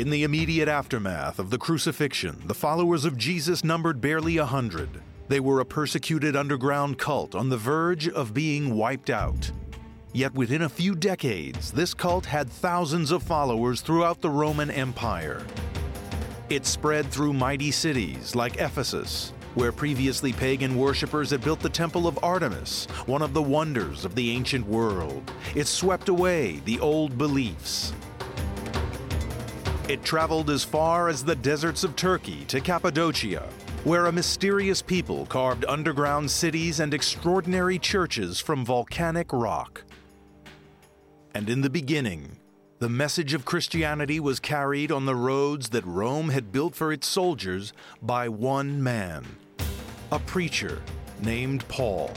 In the immediate aftermath of the crucifixion, the followers of Jesus numbered barely 100. They were a persecuted underground cult on the verge of being wiped out. Yet within a few decades, this cult had thousands of followers throughout the Roman Empire. It spread through mighty cities like Ephesus, where previously pagan worshippers had built the Temple of Artemis, one of the wonders of the ancient world. It swept away the old beliefs. It traveled as far as the deserts of Turkey to Cappadocia, where a mysterious people carved underground cities and extraordinary churches from volcanic rock. And in the beginning, the message of Christianity was carried on the roads that Rome had built for its soldiers by one man, a preacher named Paul.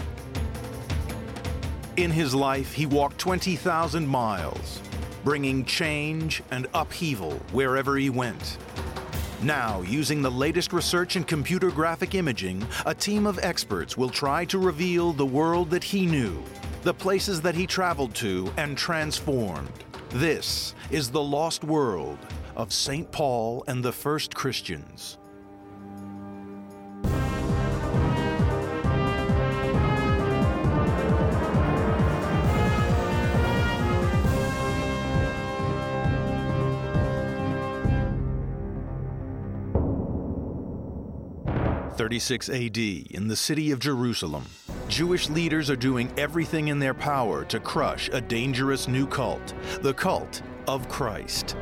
In his life, he walked 20,000 miles, bringing change and upheaval wherever he went. Now, using the latest research in computer graphic imaging, a team of experts will try to reveal the world that he knew, the places that he traveled to and transformed. This is the lost world of St. Paul and the first Christians. In 36 AD, in the city of Jerusalem, Jewish leaders are doing everything in their power to crush a dangerous new cult, the cult of Christ.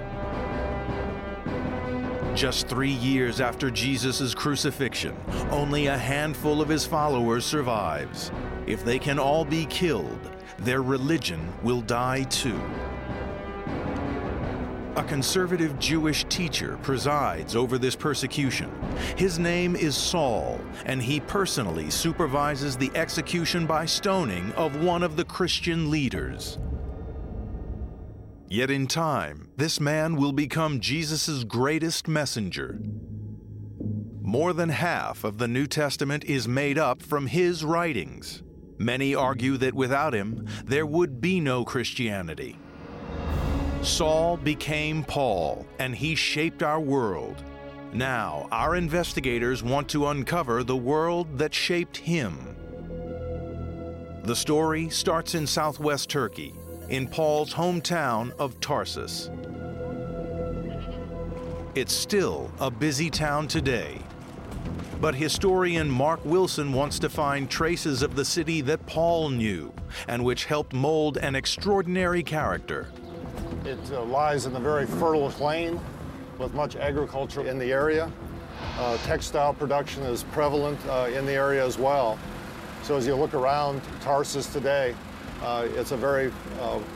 Just 3 years after Jesus' crucifixion, only a handful of his followers survives. If they can all be killed, their religion will die too. A conservative Jewish teacher presides over this persecution. His name is Saul, and he personally supervises the execution by stoning of one of the Christian leaders. Yet in time, this man will become Jesus' greatest messenger. More than half of the New Testament is made up from his writings. Many argue that without him, there would be no Christianity. Saul became Paul, and he shaped our world. Now, our investigators want to uncover the world that shaped him. The story starts in southwest Turkey, in Paul's hometown of Tarsus. It's still a busy town today, but historian Mark Wilson wants to find traces of the city that Paul knew and which helped mold an extraordinary character. It lies in a very fertile plain with much agriculture in the area. Textile production is prevalent in the area as well. So as you look around Tarsus today, it's a very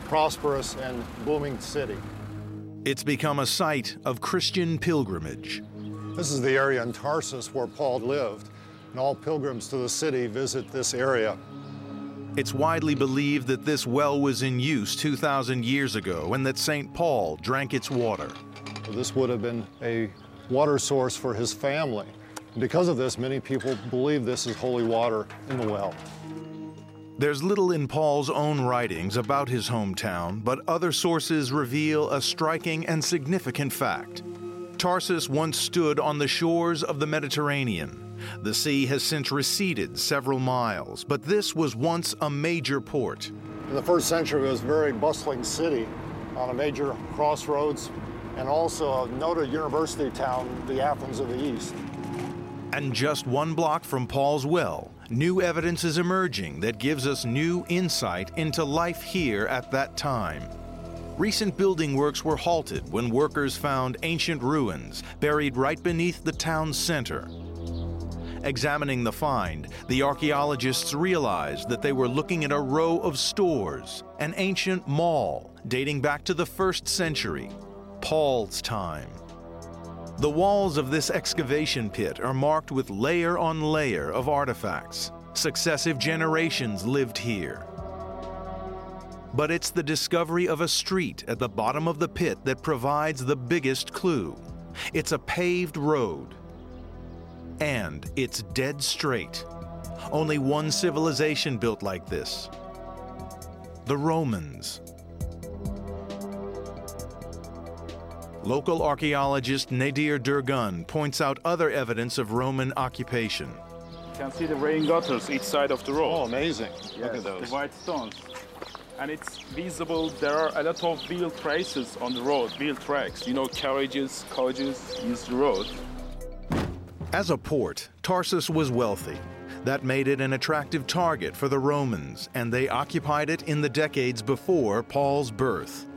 prosperous and booming city. It's become a site of Christian pilgrimage. This is the area in Tarsus where Paul lived, and all pilgrims to the city visit this area. It's widely believed that this well was in use 2,000 years ago and that St. Paul drank its water. This would have been a water source for his family. Because of this, many people believe this is holy water in the well. There's little in Paul's own writings about his hometown, but other sources reveal a striking and significant fact. Tarsus once stood on the shores of the Mediterranean. The sea has since receded several miles, but this was once a major port. In the first century, it was a very bustling city on a major crossroads and also a noted university town, the Athens of the East. And just one block from Paul's well, new evidence is emerging that gives us new insight into life here at that time. Recent building works were halted when workers found ancient ruins buried right beneath the town center. Examining the find, the archaeologists realized that they were looking at a row of stores, an ancient mall dating back to the 1st century, Paul's time. The walls of this excavation pit are marked with layer on layer of artifacts. Successive generations lived here. But it's the discovery of a street at the bottom of the pit that provides the biggest clue. It's a paved road. And it's dead straight. Only one civilization built like this, the Romans. Local archaeologist Nadir Durgun points out other evidence of Roman occupation. You can see the rain gutters each side of the road. Oh, amazing. Yes, look at those. The white stones. And it's visible, there are a lot of wheel traces on the road, wheel tracks. You know, carriages use the road. As a port, Tarsus was wealthy. That made it an attractive target for the Romans, and they occupied it in the decades before Paul's birth.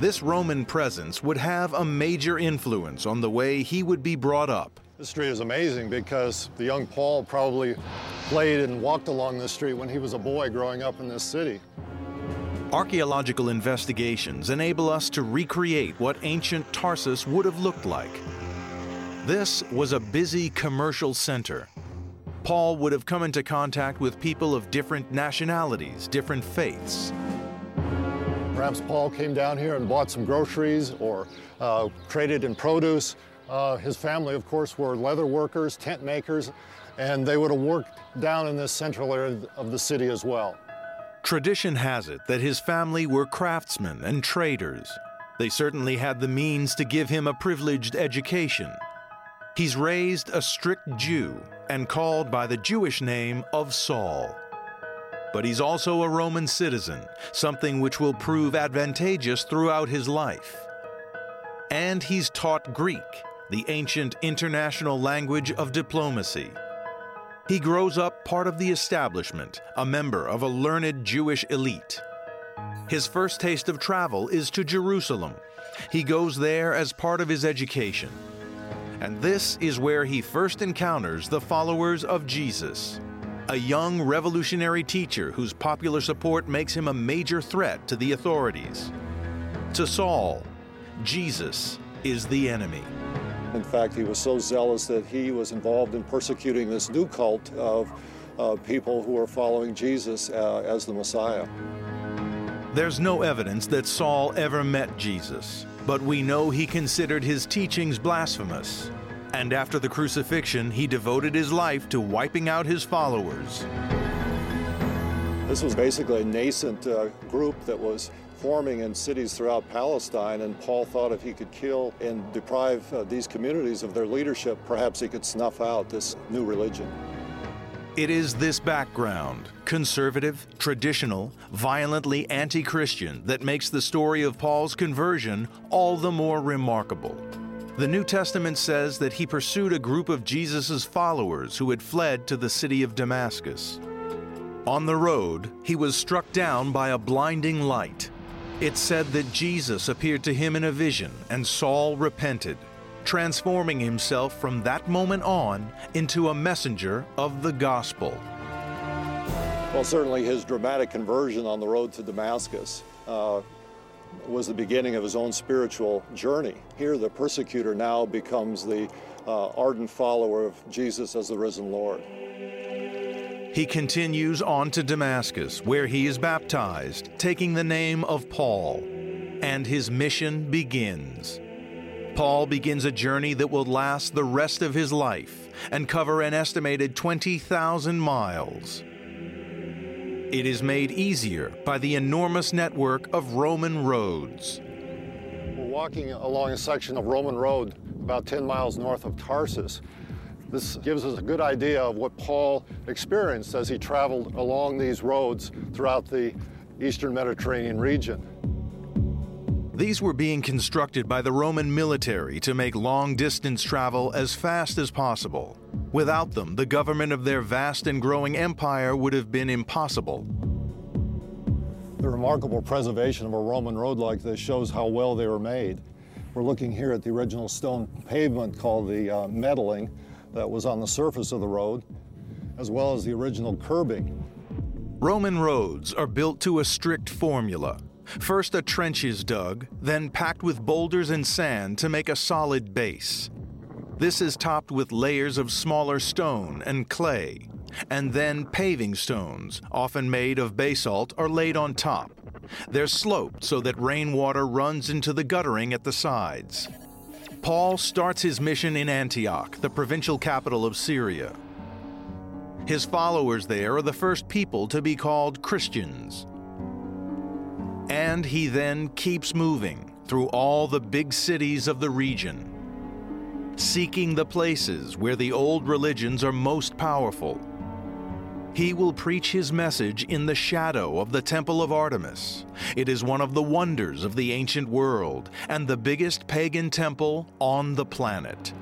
This Roman presence would have a major influence on the way he would be brought up. This street is amazing because the young Paul probably played and walked along this street when he was a boy growing up in this city. Archaeological investigations enable us to recreate what ancient Tarsus would have looked like. This was a busy commercial center. Paul would have come into contact with people of different nationalities, different faiths. Perhaps Paul came down here and bought some groceries or traded in produce. His family, of course, were leather workers, tent makers, and they would have worked down in this central area of the city as well. Tradition has it that his family were craftsmen and traders. They certainly had the means to give him a privileged education. He's raised a strict Jew and called by the Jewish name of Saul. But he's also a Roman citizen, something which will prove advantageous throughout his life. And he's taught Greek, the ancient international language of diplomacy. He grows up part of the establishment, a member of a learned Jewish elite. His first taste of travel is to Jerusalem. He goes there as part of his education. And this is where he first encounters the followers of Jesus, a young revolutionary teacher whose popular support makes him a major threat to the authorities. To Saul, Jesus is the enemy. In fact, he was so zealous that he was involved in persecuting this new cult of people who were following Jesus as the Messiah. There's no evidence that Saul ever met Jesus, but we know he considered his teachings blasphemous. And after the crucifixion, he devoted his life to wiping out his followers. This was basically a nascent group that was forming in cities throughout Palestine, and Paul thought if he could kill and deprive these communities of their leadership, perhaps he could snuff out this new religion. It is this background, conservative, traditional, violently anti-Christian, that makes the story of Paul's conversion all the more remarkable. The New Testament says that he pursued a group of Jesus' followers who had fled to the city of Damascus. On the road, he was struck down by a blinding light. It's said that Jesus appeared to him in a vision, and Saul repented, transforming himself from that moment on into a messenger of the gospel. Well, certainly his dramatic conversion on the road to Damascus was the beginning of his own spiritual journey. Here, the persecutor now becomes the ardent follower of Jesus as the risen Lord. He continues on to Damascus, where he is baptized, taking the name of Paul, and his mission begins. Paul begins a journey that will last the rest of his life and cover an estimated 20,000 miles. It is made easier by the enormous network of Roman roads. We're walking along a section of Roman road about 10 miles north of Tarsus. This gives us a good idea of what Paul experienced as he traveled along these roads throughout the eastern Mediterranean region. These were being constructed by the Roman military to make long-distance travel as fast as possible. Without them, the government of their vast and growing empire would have been impossible. The remarkable preservation of a Roman road like this shows how well they were made. We're looking here at the original stone pavement called the medalling that was on the surface of the road, as well as the original curbing. Roman roads are built to a strict formula. First, a trench is dug, then packed with boulders and sand to make a solid base. This is topped with layers of smaller stone and clay, and then paving stones, often made of basalt, are laid on top. They're sloped so that rainwater runs into the guttering at the sides. Paul starts his mission in Antioch, the provincial capital of Syria. His followers there are the first people to be called Christians. And he then keeps moving, through all the big cities of the region, seeking the places where the old religions are most powerful. He will preach his message in the shadow of the Temple of Artemis. It is one of the wonders of the ancient world and the biggest pagan temple on the planet.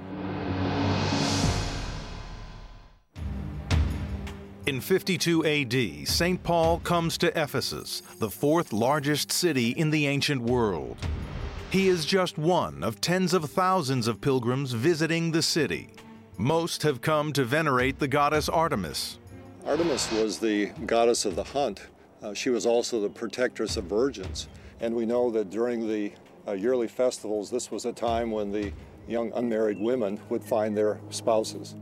In 52 AD, St. Paul comes to Ephesus, the fourth largest city in the ancient world. He is just one of tens of thousands of pilgrims visiting the city. Most have come to venerate the goddess Artemis. Artemis was the goddess of the hunt. She was also the protectress of virgins. And we know that during the yearly festivals, this was a time when the young unmarried women would find their spouses.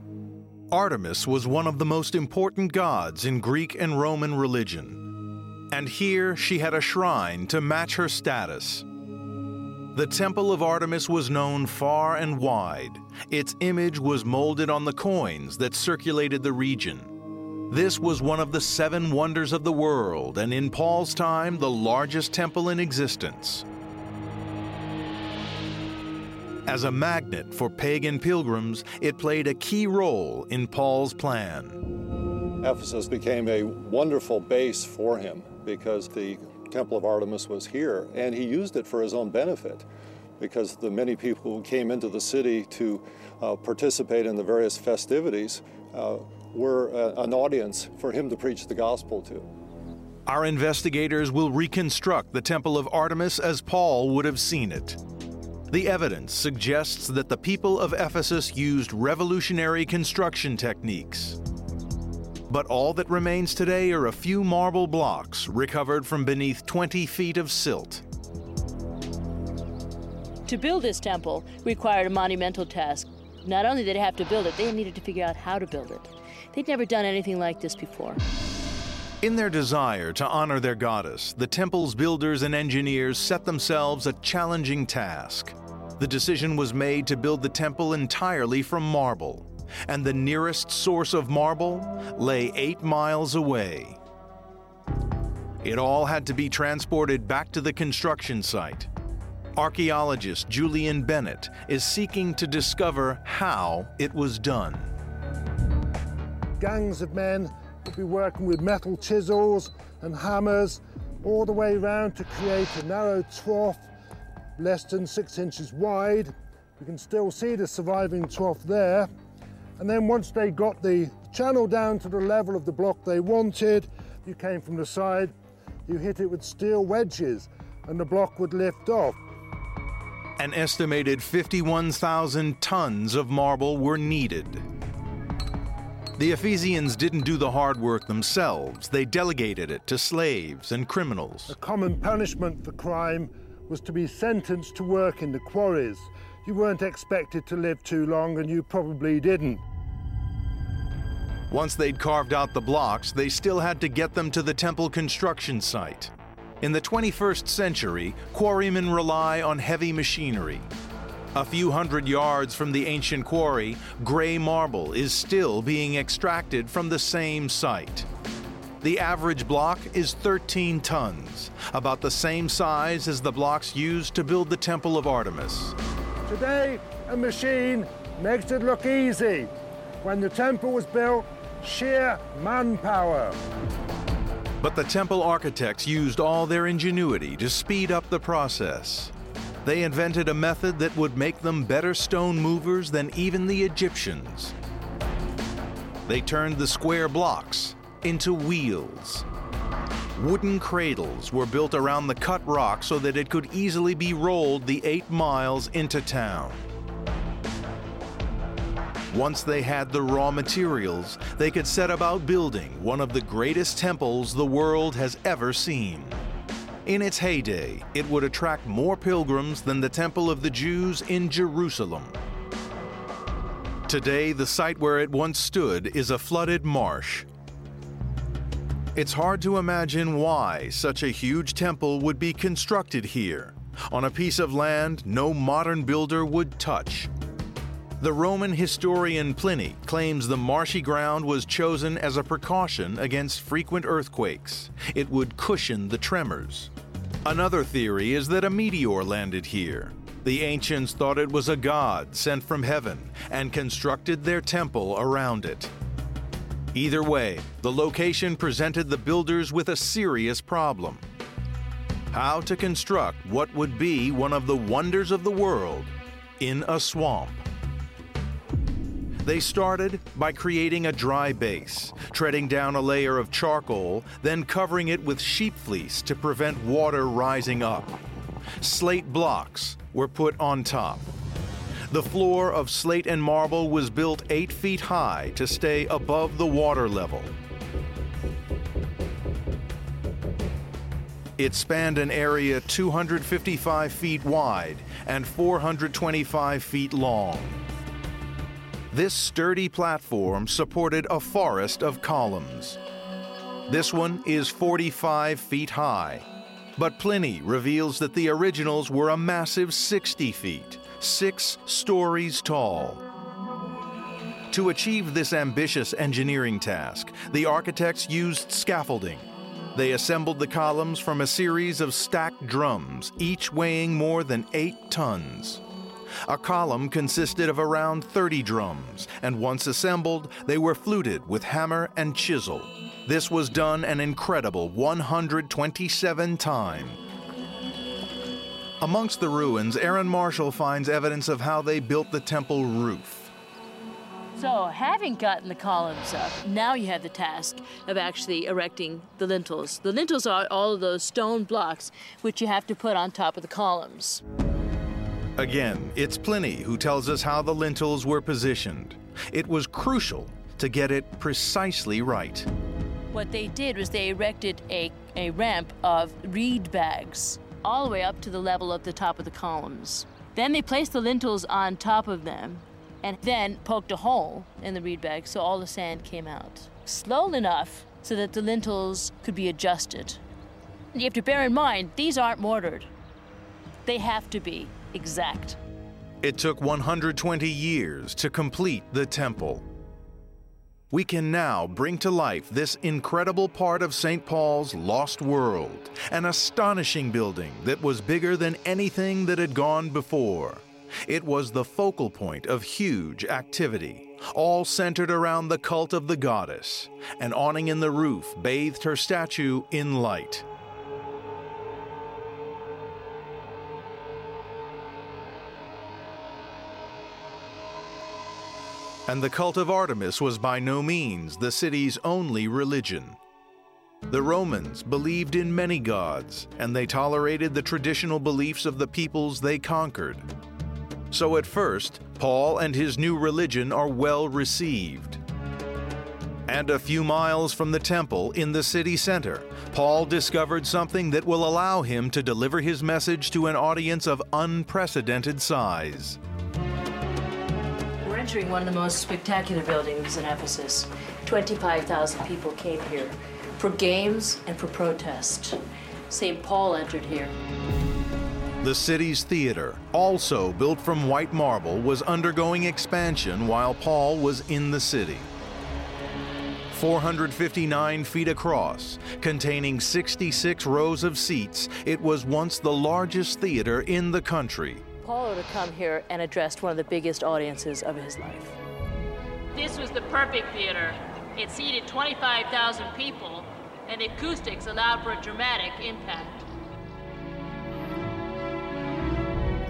Artemis was one of the most important gods in Greek and Roman religion, and here she had a shrine to match her status. The Temple of Artemis was known far and wide. Its image was molded on the coins that circulated the region. This was one of the seven wonders of the world, and in Paul's time, the largest temple in existence. As a magnet for pagan pilgrims, it played a key role in Paul's plan. Ephesus became a wonderful base for him because the Temple of Artemis was here, and he used it for his own benefit because the many people who came into the city to participate in the various festivities were an audience for him to preach the gospel to. Our investigators will reconstruct the Temple of Artemis as Paul would have seen it. The evidence suggests that the people of Ephesus used revolutionary construction techniques. But all that remains today are a few marble blocks recovered from beneath 20 feet of silt. To build this temple required a monumental task. Not only did they have to build it, they needed to figure out how to build it. They'd never done anything like this before. In their desire to honor their goddess, the temple's builders and engineers set themselves a challenging task. The decision was made to build the temple entirely from marble, and the nearest source of marble lay 8 miles away. It all had to be transported back to the construction site. Archaeologist Julian Bennett is seeking to discover how it was done. Gangs of men would be working with metal chisels and hammers all the way around to create a narrow trough less than 6 inches wide. You can still see the surviving trough there. And then once they got the channel down to the level of the block they wanted, you came from the side, you hit it with steel wedges, and the block would lift off. An estimated 51,000 tons of marble were needed. The Ephesians didn't do the hard work themselves. They delegated it to slaves and criminals. A common punishment for crime was to be sentenced to work in the quarries. You weren't expected to live too long, and you probably didn't. Once they'd carved out the blocks, they still had to get them to the temple construction site. In the 21st century, quarrymen rely on heavy machinery. A few hundred yards from the ancient quarry, gray marble is still being extracted from the same site. The average block is 13 tons, about the same size as the blocks used to build the Temple of Artemis. Today, a machine makes it look easy. When the temple was built, sheer manpower. But the temple architects used all their ingenuity to speed up the process. They invented a method that would make them better stone movers than even the Egyptians. They turned the square blocks into wheels. Wooden cradles were built around the cut rock so that it could easily be rolled the 8 miles into town. Once they had the raw materials, they could set about building one of the greatest temples the world has ever seen. In its heyday, it would attract more pilgrims than the Temple of the Jews in Jerusalem. Today, the site where it once stood is a flooded marsh. It's hard to imagine why such a huge temple would be constructed here, on a piece of land no modern builder would touch. The Roman historian Pliny claims the marshy ground was chosen as a precaution against frequent earthquakes. It would cushion the tremors. Another theory is that a meteor landed here. The ancients thought it was a god sent from heaven and constructed their temple around it. Either way, the location presented the builders with a serious problem. How to construct what would be one of the wonders of the world in a swamp. They started by creating a dry base, treading down a layer of charcoal, then covering it with sheep fleece to prevent water rising up. Slate blocks were put on top. The floor of slate and marble was built 8 feet high to stay above the water level. It spanned an area 255 feet wide and 425 feet long. This sturdy platform supported a forest of columns. This one is 45 feet high, but Pliny reveals that the originals were a massive 60 feet, 6 stories tall. To achieve this ambitious engineering task, the architects used scaffolding. They assembled the columns from a series of stacked drums, each weighing more than 8 tons. A column consisted of around 30 drums, and once assembled, they were fluted with hammer and chisel. This was done an incredible 127 times. Amongst the ruins, Aaron Marshall finds evidence of how they built the temple roof. So, having gotten the columns up, now you have the task of actually erecting the lintels. The lintels are all of those stone blocks which you have to put on top of the columns. Again, it's Pliny who tells us how the lintels were positioned. It was crucial to get it precisely right. What they did was they erected a ramp of reed bags all the way up to the level of the top of the columns. Then they placed the lintels on top of them and then poked a hole in the reed bag so all the sand came out. Slowly enough so that the lintels could be adjusted. You have to bear in mind, these aren't mortared. They have to be exact. It took 120 years to complete the temple. We can now bring to life this incredible part of St. Paul's lost world, an astonishing building that was bigger than anything that had gone before. It was the focal point of huge activity, all centered around the cult of the goddess. An awning in the roof bathed her statue in light. And the cult of Artemis was by no means the city's only religion. The Romans believed in many gods, and they tolerated the traditional beliefs of the peoples they conquered. So at first, Paul and his new religion are well received. And a few miles from the temple in the city center, Paul discovered something that will allow him to deliver his message to an audience of unprecedented size. Entering one of the most spectacular buildings in Ephesus. 25,000 people came here for games and for protest. St. Paul entered here. The city's theater, also built from white marble, was undergoing expansion while Paul was in the city. 459 feet across, containing 66 rows of seats, it was once the largest theater in the country. Paul would have come here and addressed one of the biggest audiences of his life. This was the perfect theater. It seated 25,000 people, and the acoustics allowed for a dramatic impact.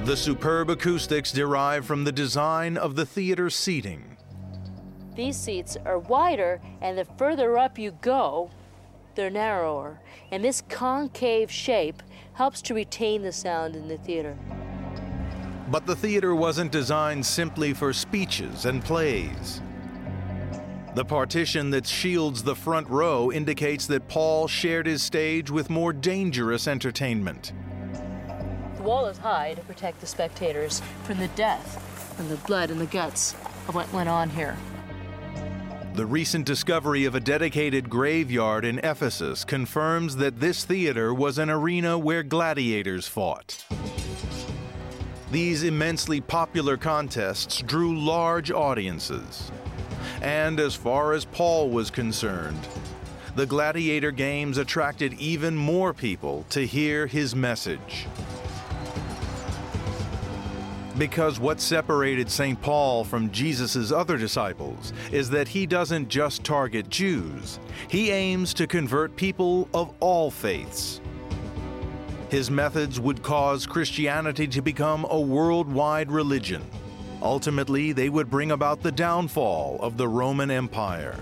The superb acoustics derive from the design of the theater's seating. These seats are wider, and the further up you go, they're narrower. And this concave shape helps to retain the sound in the theater. But the theater wasn't designed simply for speeches and plays. The partition that shields the front row indicates that Paul shared his stage with more dangerous entertainment. The wall is high to protect the spectators from the death and the blood and the guts of what went on here. The recent discovery of a dedicated graveyard in Ephesus confirms that this theater was an arena where gladiators fought. These immensely popular contests drew large audiences. And as far as Paul was concerned, the gladiator games attracted even more people to hear his message. Because what separated St. Paul from Jesus' other disciples is that he doesn't just target Jews. He aims to convert people of all faiths. His methods would cause Christianity to become a worldwide religion. Ultimately, they would bring about the downfall of the Roman Empire.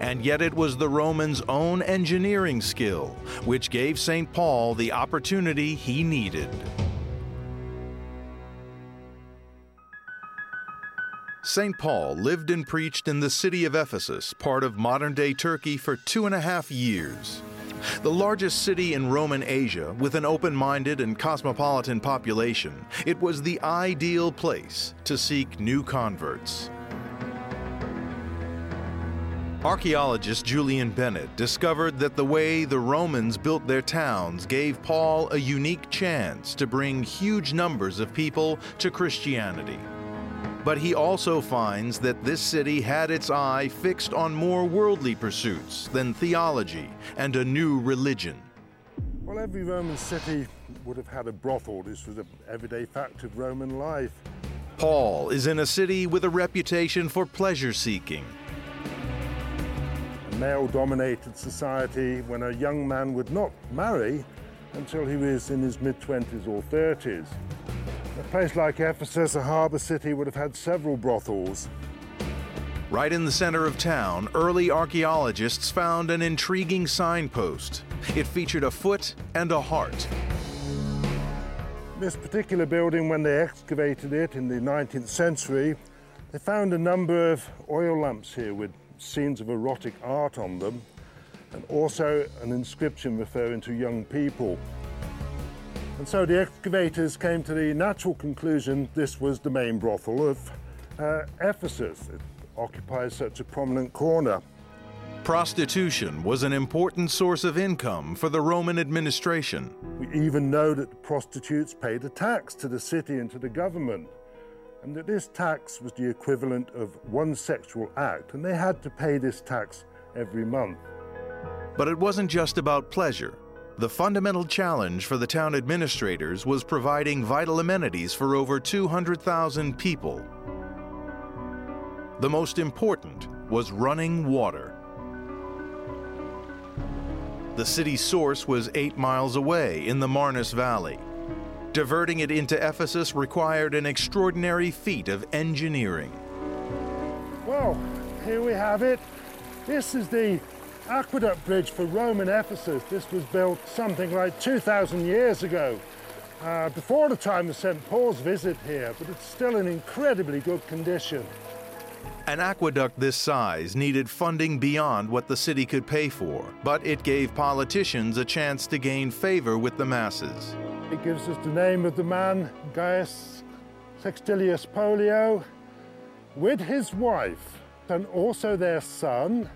And yet it was the Romans' own engineering skill which gave St. Paul the opportunity he needed. St. Paul lived and preached in the city of Ephesus, part of modern-day Turkey, for 2.5 years. The largest city in Roman Asia, with an open-minded and cosmopolitan population, it was the ideal place to seek new converts. Archaeologist Julian Bennett discovered that the way the Romans built their towns gave Paul a unique chance to bring huge numbers of people to Christianity. But he also finds that this city had its eye fixed on more worldly pursuits than theology and a new religion. Well, every Roman city would have had a brothel. This was an everyday fact of Roman life. Paul is in a city with a reputation for pleasure-seeking. A male-dominated society when a young man would not marry until he was in his mid-20s or 30s. A place like Ephesus, a harbour city, would have had several brothels. Right in the centre of town, early archaeologists found an intriguing signpost. It featured a foot and a heart. This particular building, when they excavated it in the 19th century, they found a number of oil lamps here with scenes of erotic art on them, and also an inscription referring to young people. And so the excavators came to the natural conclusion this was the main brothel of Ephesus. It occupies such a prominent corner. Prostitution was an important source of income for the Roman administration. We even know that the prostitutes paid a tax to the city and to the government, and that this tax was the equivalent of one sexual act, and they had to pay this tax every month. But it wasn't just about pleasure. The fundamental challenge for the town administrators was providing vital amenities for over 200,000 people. The most important was running water. The city's source was 8 miles away in the Marnus Valley. Diverting it into Ephesus required an extraordinary feat of engineering. Well, here we have it. This is the aqueduct bridge for Roman Ephesus. This was built something like 2,000 years ago, before the time of St. Paul's visit here, but it's still in incredibly good condition. An aqueduct this size needed funding beyond what the city could pay for, but it gave politicians a chance to gain favor with the masses. It gives us the name of the man, Gaius Sextilius Polio, with his wife and also their son,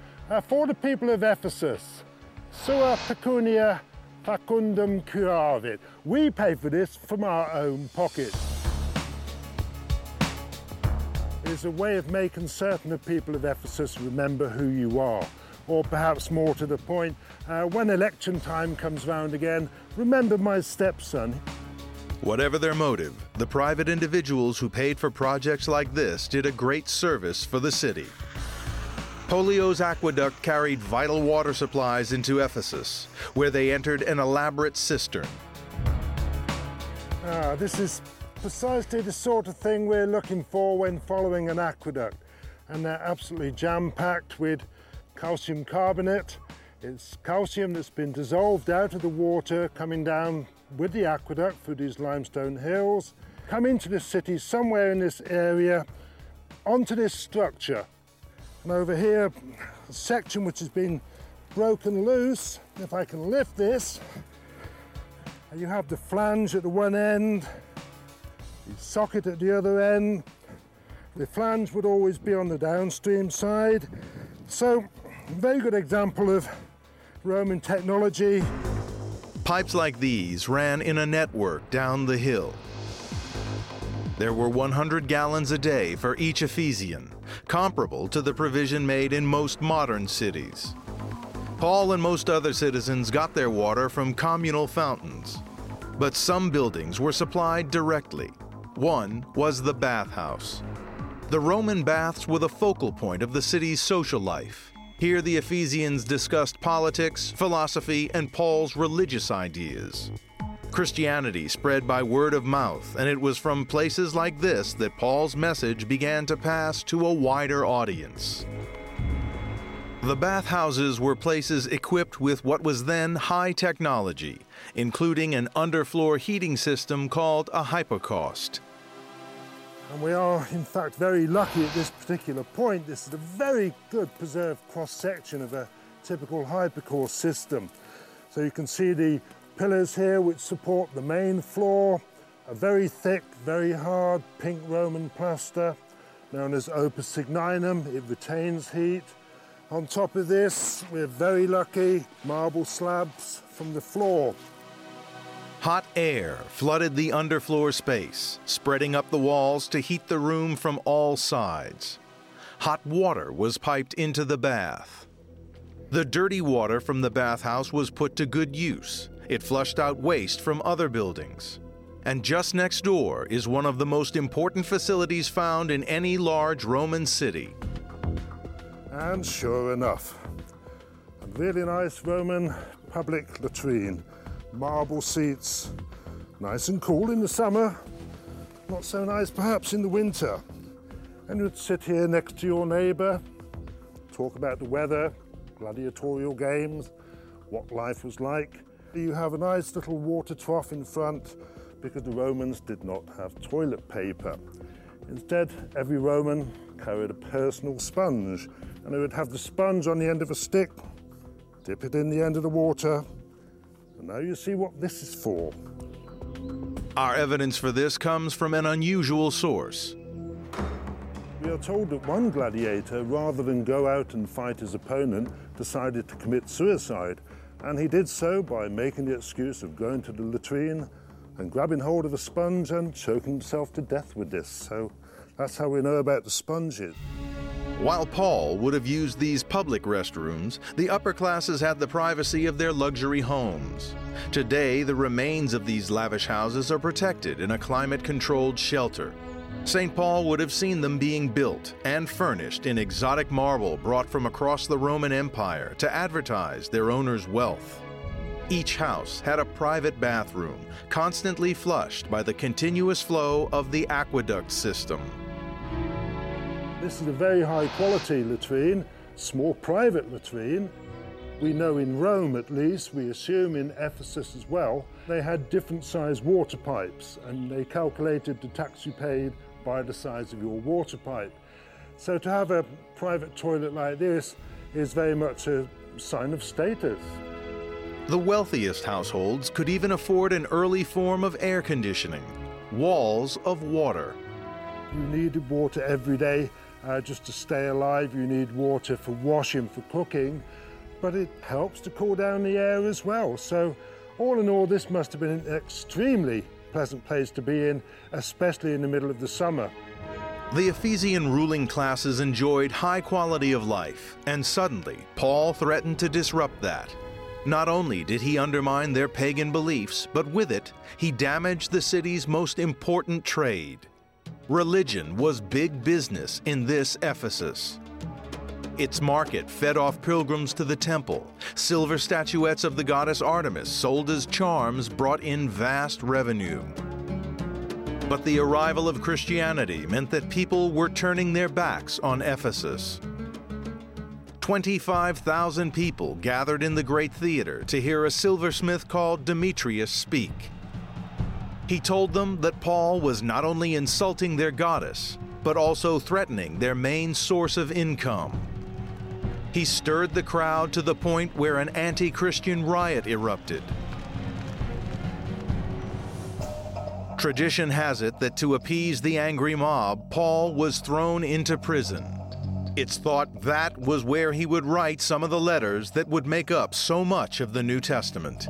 for the people of Ephesus. Sua pecunia facundum curavit. We pay for this from our own pockets. It's a way of making certain the people of Ephesus remember who you are. Or perhaps more to the point, when election time comes round again, remember my stepson. Whatever their motive, the private individuals who paid for projects like this did a great service for the city. Polio's aqueduct carried vital water supplies into Ephesus, where they entered an elaborate cistern. This is precisely the sort of thing we're looking for when following an aqueduct. And they're absolutely jam-packed with calcium carbonate. It's calcium that's been dissolved out of the water coming down with the aqueduct through these limestone hills, come into the city somewhere in this area, onto this structure. And over here, a section which has been broken loose. If I can lift this, you have the flange at the one end, the socket at the other end. The flange would always be on the downstream side. So, very good example of Roman technology. Pipes like these ran in a network down the hill. There were 100 gallons a day for each Ephesian, comparable to the provision made in most modern cities. Paul and most other citizens got their water from communal fountains, but some buildings were supplied directly. One was the bathhouse. The Roman baths were the focal point of the city's social life. Here the Ephesians discussed politics, philosophy, and Paul's religious ideas. Christianity spread by word of mouth, and it was from places like this that Paul's message began to pass to a wider audience. The bathhouses were places equipped with what was then high technology, including an underfloor heating system called a hypocaust. And we are, in fact, very lucky at this particular point. This is a very good preserved cross-section of a typical hypocaust system. So you can see the pillars here which support the main floor, a very thick, very hard pink Roman plaster, known as opus signinum. It retains heat. On top of this, we're very lucky, marble slabs from the floor. Hot air flooded the underfloor space, spreading up the walls to heat the room from all sides. Hot water was piped into the bath. The dirty water from the bathhouse was put to good use. It flushed out waste from other buildings. And just next door is one of the most important facilities found in any large Roman city. And sure enough, a really nice Roman public latrine. Marble seats, nice and cool in the summer, not so nice perhaps in the winter. And you'd sit here next to your neighbour, talk about the weather, gladiatorial games, what life was like. You have a nice little water trough in front because the Romans did not have toilet paper. Instead, every Roman carried a personal sponge, and they would have the sponge on the end of a stick, dip it in the end of the water. Now you see what this is for. Our evidence for this comes from an unusual source. We are told that one gladiator, rather than go out and fight his opponent, decided to commit suicide. And he did so by making the excuse of going to the latrine and grabbing hold of a sponge and choking himself to death with this. So that's how we know about the sponges. While Paul would have used these public restrooms, the upper classes had the privacy of their luxury homes. Today, the remains of these lavish houses are protected in a climate-controlled shelter. St. Paul would have seen them being built and furnished in exotic marble brought from across the Roman Empire to advertise their owner's wealth. Each house had a private bathroom, constantly flushed by the continuous flow of the aqueduct system. This is a very high-quality latrine, small private latrine. We know in Rome, at least, we assume in Ephesus as well, they had different sized water pipes, and they calculated the tax you paid by the size of your water pipe. So to have a private toilet like this is very much a sign of status. The wealthiest households could even afford an early form of air conditioning, walls of water. You needed water every day. Just to stay alive, you need water for washing, for cooking, but it helps to cool down the air as well. So all in all, this must have been an extremely pleasant place to be in, especially in the middle of the summer. The Ephesian ruling classes enjoyed high quality of life, and suddenly Paul threatened to disrupt that. Not only did he undermine their pagan beliefs, but with it, he damaged the city's most important trade. Religion was big business in this Ephesus. Its market fed off pilgrims to the temple. Silver statuettes of the goddess Artemis, sold as charms, brought in vast revenue. But the arrival of Christianity meant that people were turning their backs on Ephesus. 25,000 people gathered in the great theater to hear a silversmith called Demetrius speak. He told them that Paul was not only insulting their goddess, but also threatening their main source of income. He stirred the crowd to the point where an anti-Christian riot erupted. Tradition has it that to appease the angry mob, Paul was thrown into prison. It's thought that was where he would write some of the letters that would make up so much of the New Testament.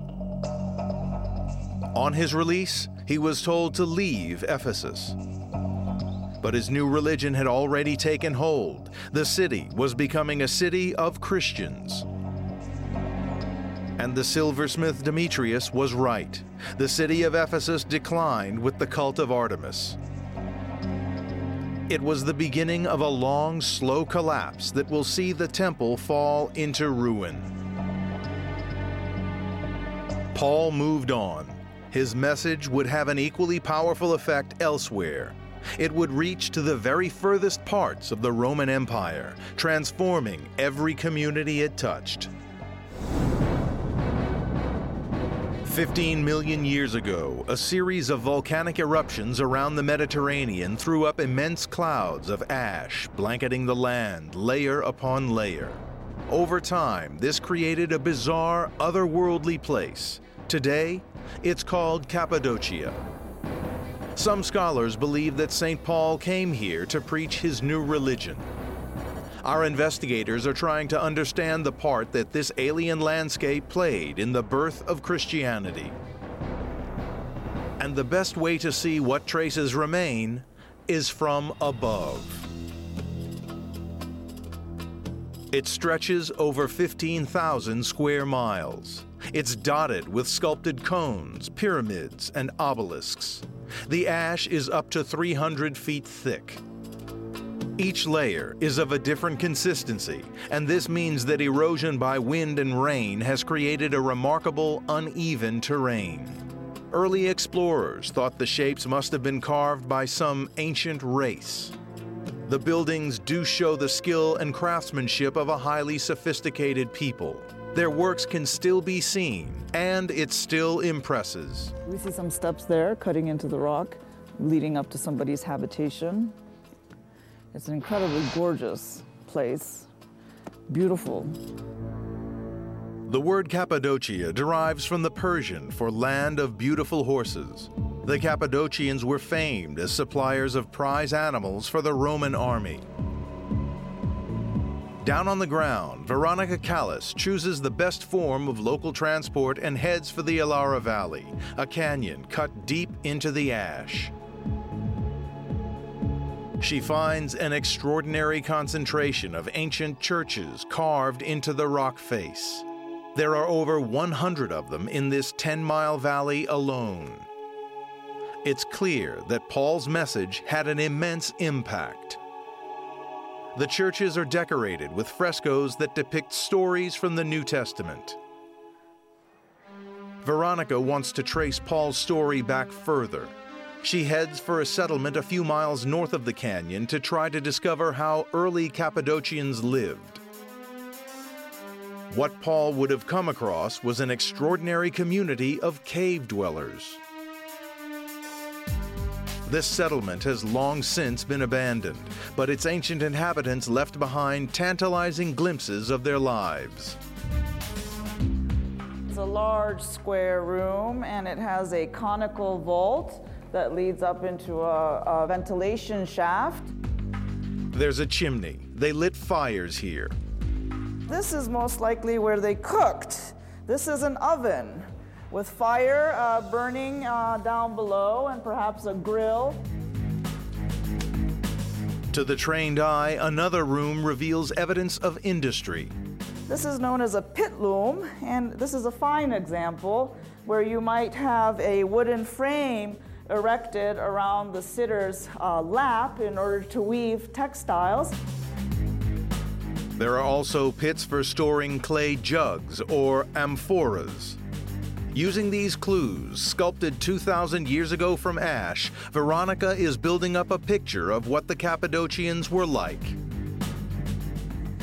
On his release, he was told to leave Ephesus. But his new religion had already taken hold. The city was becoming a city of Christians. And the silversmith Demetrius was right. The city of Ephesus declined with the cult of Artemis. It was the beginning of a long, slow collapse that will see the temple fall into ruin. Paul moved on. His message would have an equally powerful effect elsewhere. It would reach to the very furthest parts of the Roman Empire, transforming every community it touched. 15 million years ago, a series of volcanic eruptions around the Mediterranean threw up immense clouds of ash, blanketing the land layer upon layer. Over time, this created a bizarre, otherworldly place. Today, it's called Cappadocia. Some scholars believe that St. Paul came here to preach his new religion. Our investigators are trying to understand the part that this alien landscape played in the birth of Christianity. And the best way to see what traces remain is from above. It stretches over 15,000 square miles. It's dotted with sculpted cones, pyramids, and obelisks. The ash is up to 300 feet thick. Each layer is of a different consistency, and this means that erosion by wind and rain has created a remarkable, uneven terrain. Early explorers thought the shapes must have been carved by some ancient race. The buildings do show the skill and craftsmanship of a highly sophisticated people. Their works can still be seen, and it still impresses. We see some steps there cutting into the rock, leading up to somebody's habitation. It's an incredibly gorgeous place, beautiful. The word Cappadocia derives from the Persian for land of beautiful horses. The Cappadocians were famed as suppliers of prize animals for the Roman army. Down on the ground, Veronica Callis chooses the best form of local transport and heads for the Alara Valley, a canyon cut deep into the ash. She finds an extraordinary concentration of ancient churches carved into the rock face. There are over 100 of them in this 10-mile valley alone. It's clear that Paul's message had an immense impact. The churches are decorated with frescoes that depict stories from the New Testament. Veronica wants to trace Paul's story back further. She heads for a settlement a few miles north of the canyon to try to discover how early Cappadocians lived. What Paul would have come across was an extraordinary community of cave dwellers. This settlement has long since been abandoned, but its ancient inhabitants left behind tantalizing glimpses of their lives. It's a large square room, and it has a conical vault that leads up into a ventilation shaft. There's a chimney. They lit fires here. This is most likely where they cooked. This is an oven with fire burning down below and perhaps a grill. To the trained eye, another room reveals evidence of industry. This is known as a pit loom, and this is a fine example where you might have a wooden frame erected around the sitter's lap in order to weave textiles. There are also pits for storing clay jugs or amphoras. Using these clues, sculpted 2,000 years ago from ash, Veronica is building up a picture of what the Cappadocians were like.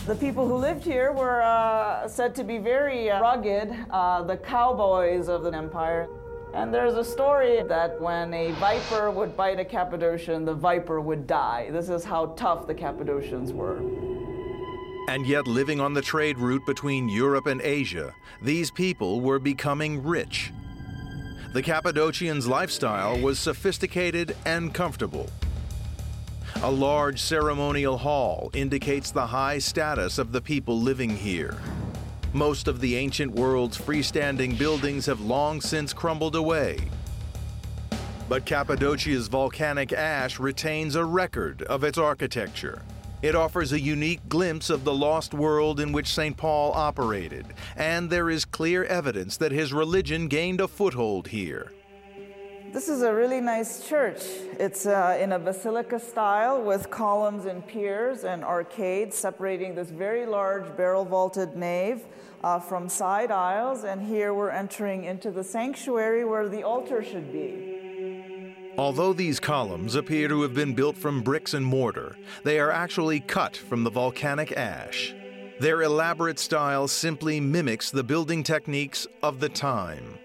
The people who lived here were said to be very rugged, the cowboys of the empire. And there's a story that when a viper would bite a Cappadocian, the viper would die. This is how tough the Cappadocians were. And yet, living on the trade route between Europe and Asia, these people were becoming rich. The Cappadocians' lifestyle was sophisticated and comfortable. A large ceremonial hall indicates the high status of the people living here. Most of the ancient world's freestanding buildings have long since crumbled away. But Cappadocia's volcanic ash retains a record of its architecture. It offers a unique glimpse of the lost world in which St. Paul operated, and there is clear evidence that his religion gained a foothold here. This is a really nice church. It's in a basilica style with columns and piers and arcades separating this very large barrel-vaulted nave from side aisles. And here we're entering into the sanctuary where the altar should be. Although these columns appear to have been built from bricks and mortar, they are actually cut from the volcanic ash. Their elaborate style simply mimics the building techniques of the time.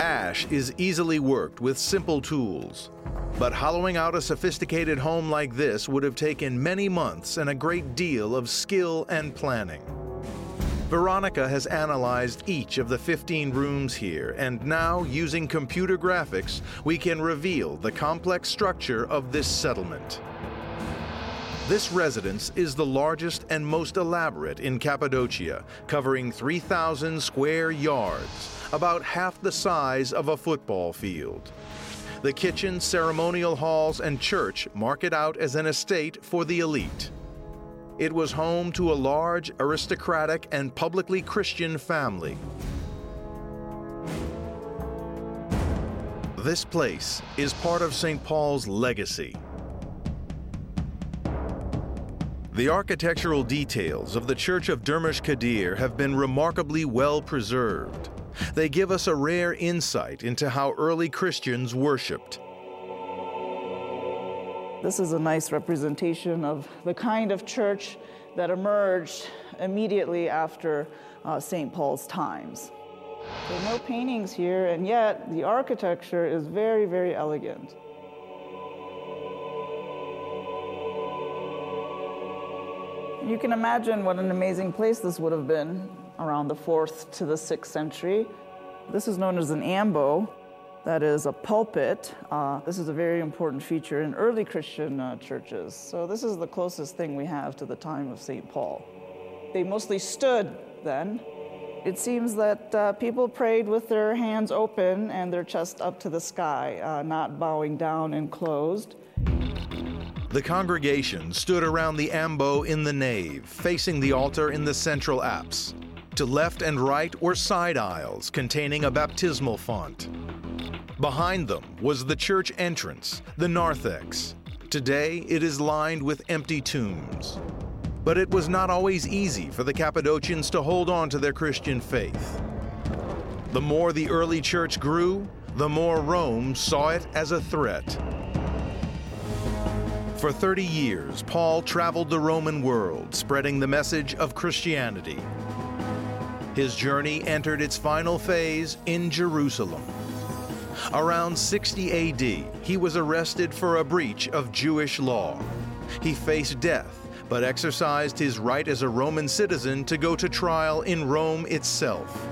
Ash is easily worked with simple tools, but hollowing out a sophisticated home like this would have taken many months and a great deal of skill and planning. Veronica has analyzed each of the 15 rooms here, and now, using computer graphics, we can reveal the complex structure of this settlement. This residence is the largest and most elaborate in Cappadocia, covering 3,000 square yards, about half the size of a football field. The kitchen, ceremonial halls, and church mark it out as an estate for the elite. It was home to a large, aristocratic, and publicly Christian family. This place is part of St. Paul's legacy. The architectural details of the Church of Dermish Kadir have been remarkably well preserved. They give us a rare insight into how early Christians worshipped. This is a nice representation of the kind of church that emerged immediately after St. Paul's times. There are no paintings here, and yet the architecture is very, very elegant. You can imagine what an amazing place this would have been around the 4th to the 6th century. This is known as an ambo, that is a pulpit. This is a very important feature in early Christian churches. So this is the closest thing we have to the time of St. Paul. They mostly stood then. It seems that people prayed with their hands open and their chest up to the sky, not bowing down and closed. The congregation stood around the ambo in the nave, facing the altar in the central apse. To left and right were side aisles containing a baptismal font. Behind them was the church entrance, the narthex. Today it is lined with empty tombs. But it was not always easy for the Cappadocians to hold on to their Christian faith. The more the early church grew, the more Rome saw it as a threat. For 30 years, Paul traveled the Roman world, spreading the message of Christianity. His journey entered its final phase in Jerusalem. Around 60 AD, he was arrested for a breach of Jewish law. He faced death, but exercised his right as a Roman citizen to go to trial in Rome itself.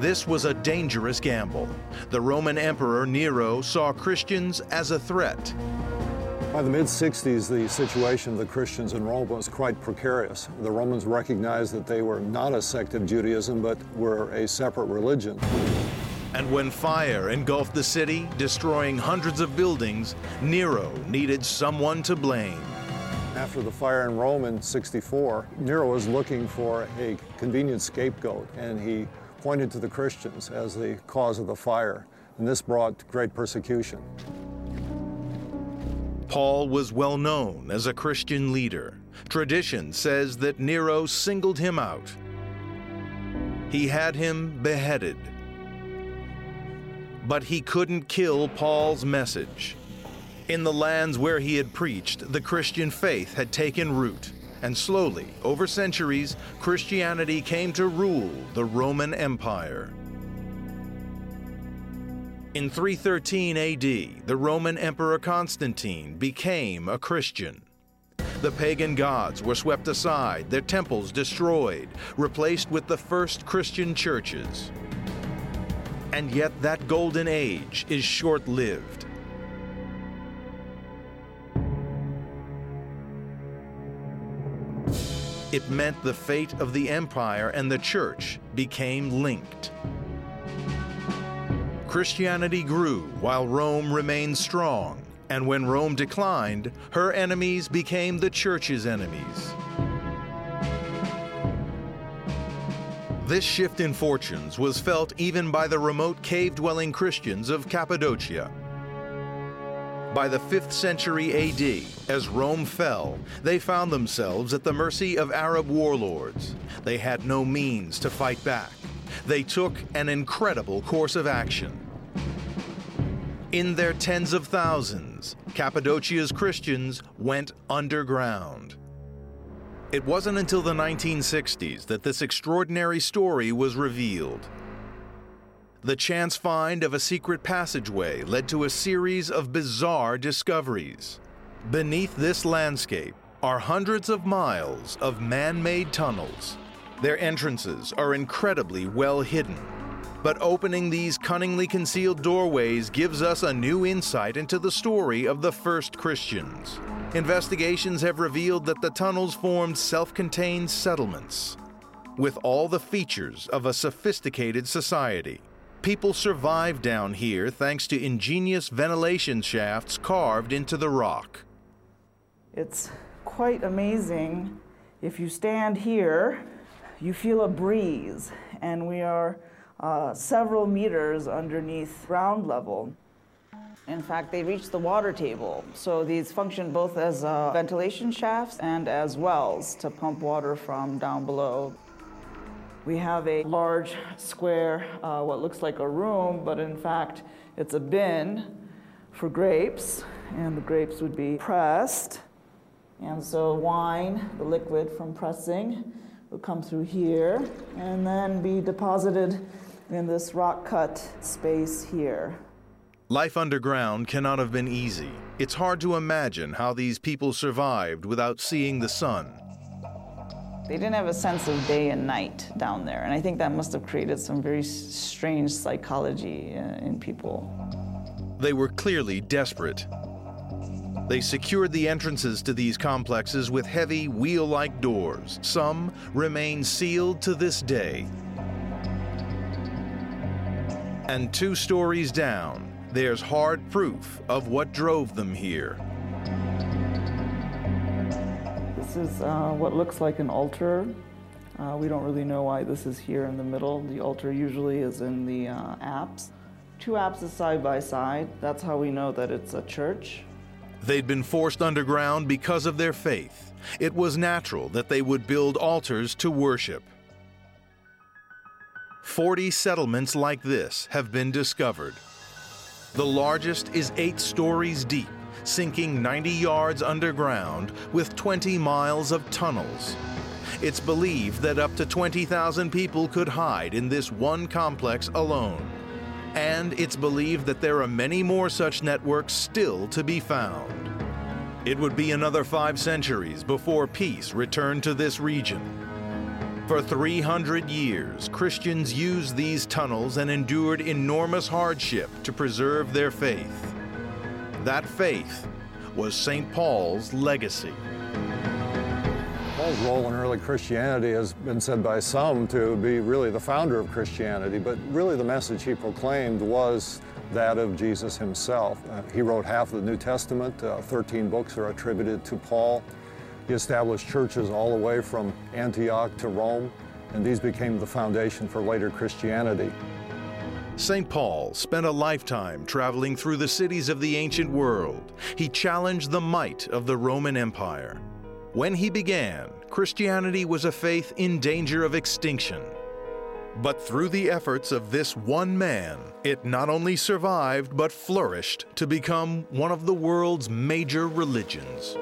This was a dangerous gamble. The Roman Emperor Nero saw Christians as a threat. By the mid-60s, the situation of the Christians in Rome was quite precarious. The Romans recognized that they were not a sect of Judaism, but were a separate religion. And when fire engulfed the city, destroying hundreds of buildings, Nero needed someone to blame. After the fire in Rome in 64, Nero was looking for a convenient scapegoat, and he pointed to the Christians as the cause of the fire. And this brought great persecution. Paul was well known as a Christian leader. Tradition says that Nero singled him out. He had him beheaded. But he couldn't kill Paul's message. In the lands where he had preached, the Christian faith had taken root, and slowly, over centuries, Christianity came to rule the Roman Empire. In 313 AD, the Roman Emperor Constantine became a Christian. The pagan gods were swept aside, their temples destroyed, replaced with the first Christian churches. And yet that golden age is short-lived. It meant the fate of the empire and the church became linked. Christianity grew while Rome remained strong, And when Rome declined, her enemies became the church's enemies. This shift in fortunes was felt even by the remote cave-dwelling Christians of Cappadocia. By the 5th century AD, as Rome fell, they found themselves at the mercy of Arab warlords. They had no means to fight back. They took an incredible course of action. In their tens of thousands, Cappadocia's Christians went underground. It wasn't until the 1960s that this extraordinary story was revealed. The chance find of a secret passageway led to a series of bizarre discoveries. Beneath this landscape are hundreds of miles of man-made tunnels. Their entrances are incredibly well hidden, but opening these cunningly concealed doorways gives us a new insight into the story of the first Christians. Investigations have revealed that the tunnels formed self-contained settlements with all the features of a sophisticated society. People survived down here thanks to ingenious ventilation shafts carved into the rock. It's quite amazing. If you stand here, you feel a breeze, and we are several meters underneath ground level. In fact, they reach the water table. So these function both as ventilation shafts and as wells to pump water from down below. We have a large square, what looks like a room, but in fact, it's a bin for grapes, and the grapes would be pressed. And so wine, the liquid from pressing, would come through here and then be deposited in this rock-cut space here. Life underground cannot have been easy. It's hard to imagine how these people survived without seeing the sun. They didn't have a sense of day and night down there, and I think that must have created some very strange psychology in people. They were clearly desperate. They secured the entrances to these complexes with heavy, wheel-like doors. Some remain sealed to this day. And two stories down, there's hard proof of what drove them here. This is what looks like an altar. We don't really know why this is here in the middle. The altar usually is in the apse. Two apses side by side. That's how we know that it's a church. They'd been forced underground because of their faith. It was natural that they would build altars to worship. 40 settlements like this have been discovered. The largest is 8 stories deep, sinking 90 yards underground with 20 miles of tunnels. It's believed that up to 20,000 people could hide in this one complex alone. And it's believed that there are many more such networks still to be found. It would be another 5 centuries before peace returned to this region. For 300 years, Christians used these tunnels and endured enormous hardship to preserve their faith. That faith was St. Paul's legacy. Paul's role in early Christianity has been said by some to be really the founder of Christianity, but really the message he proclaimed was that of Jesus himself. He wrote half of the New Testament. 13 books are attributed to Paul. He established churches all the way from Antioch to Rome, and these became the foundation for later Christianity. St. Paul spent a lifetime traveling through the cities of the ancient world. He challenged the might of the Roman Empire. When he began, Christianity was a faith in danger of extinction. But through the efforts of this one man, it not only survived but flourished to become one of the world's major religions.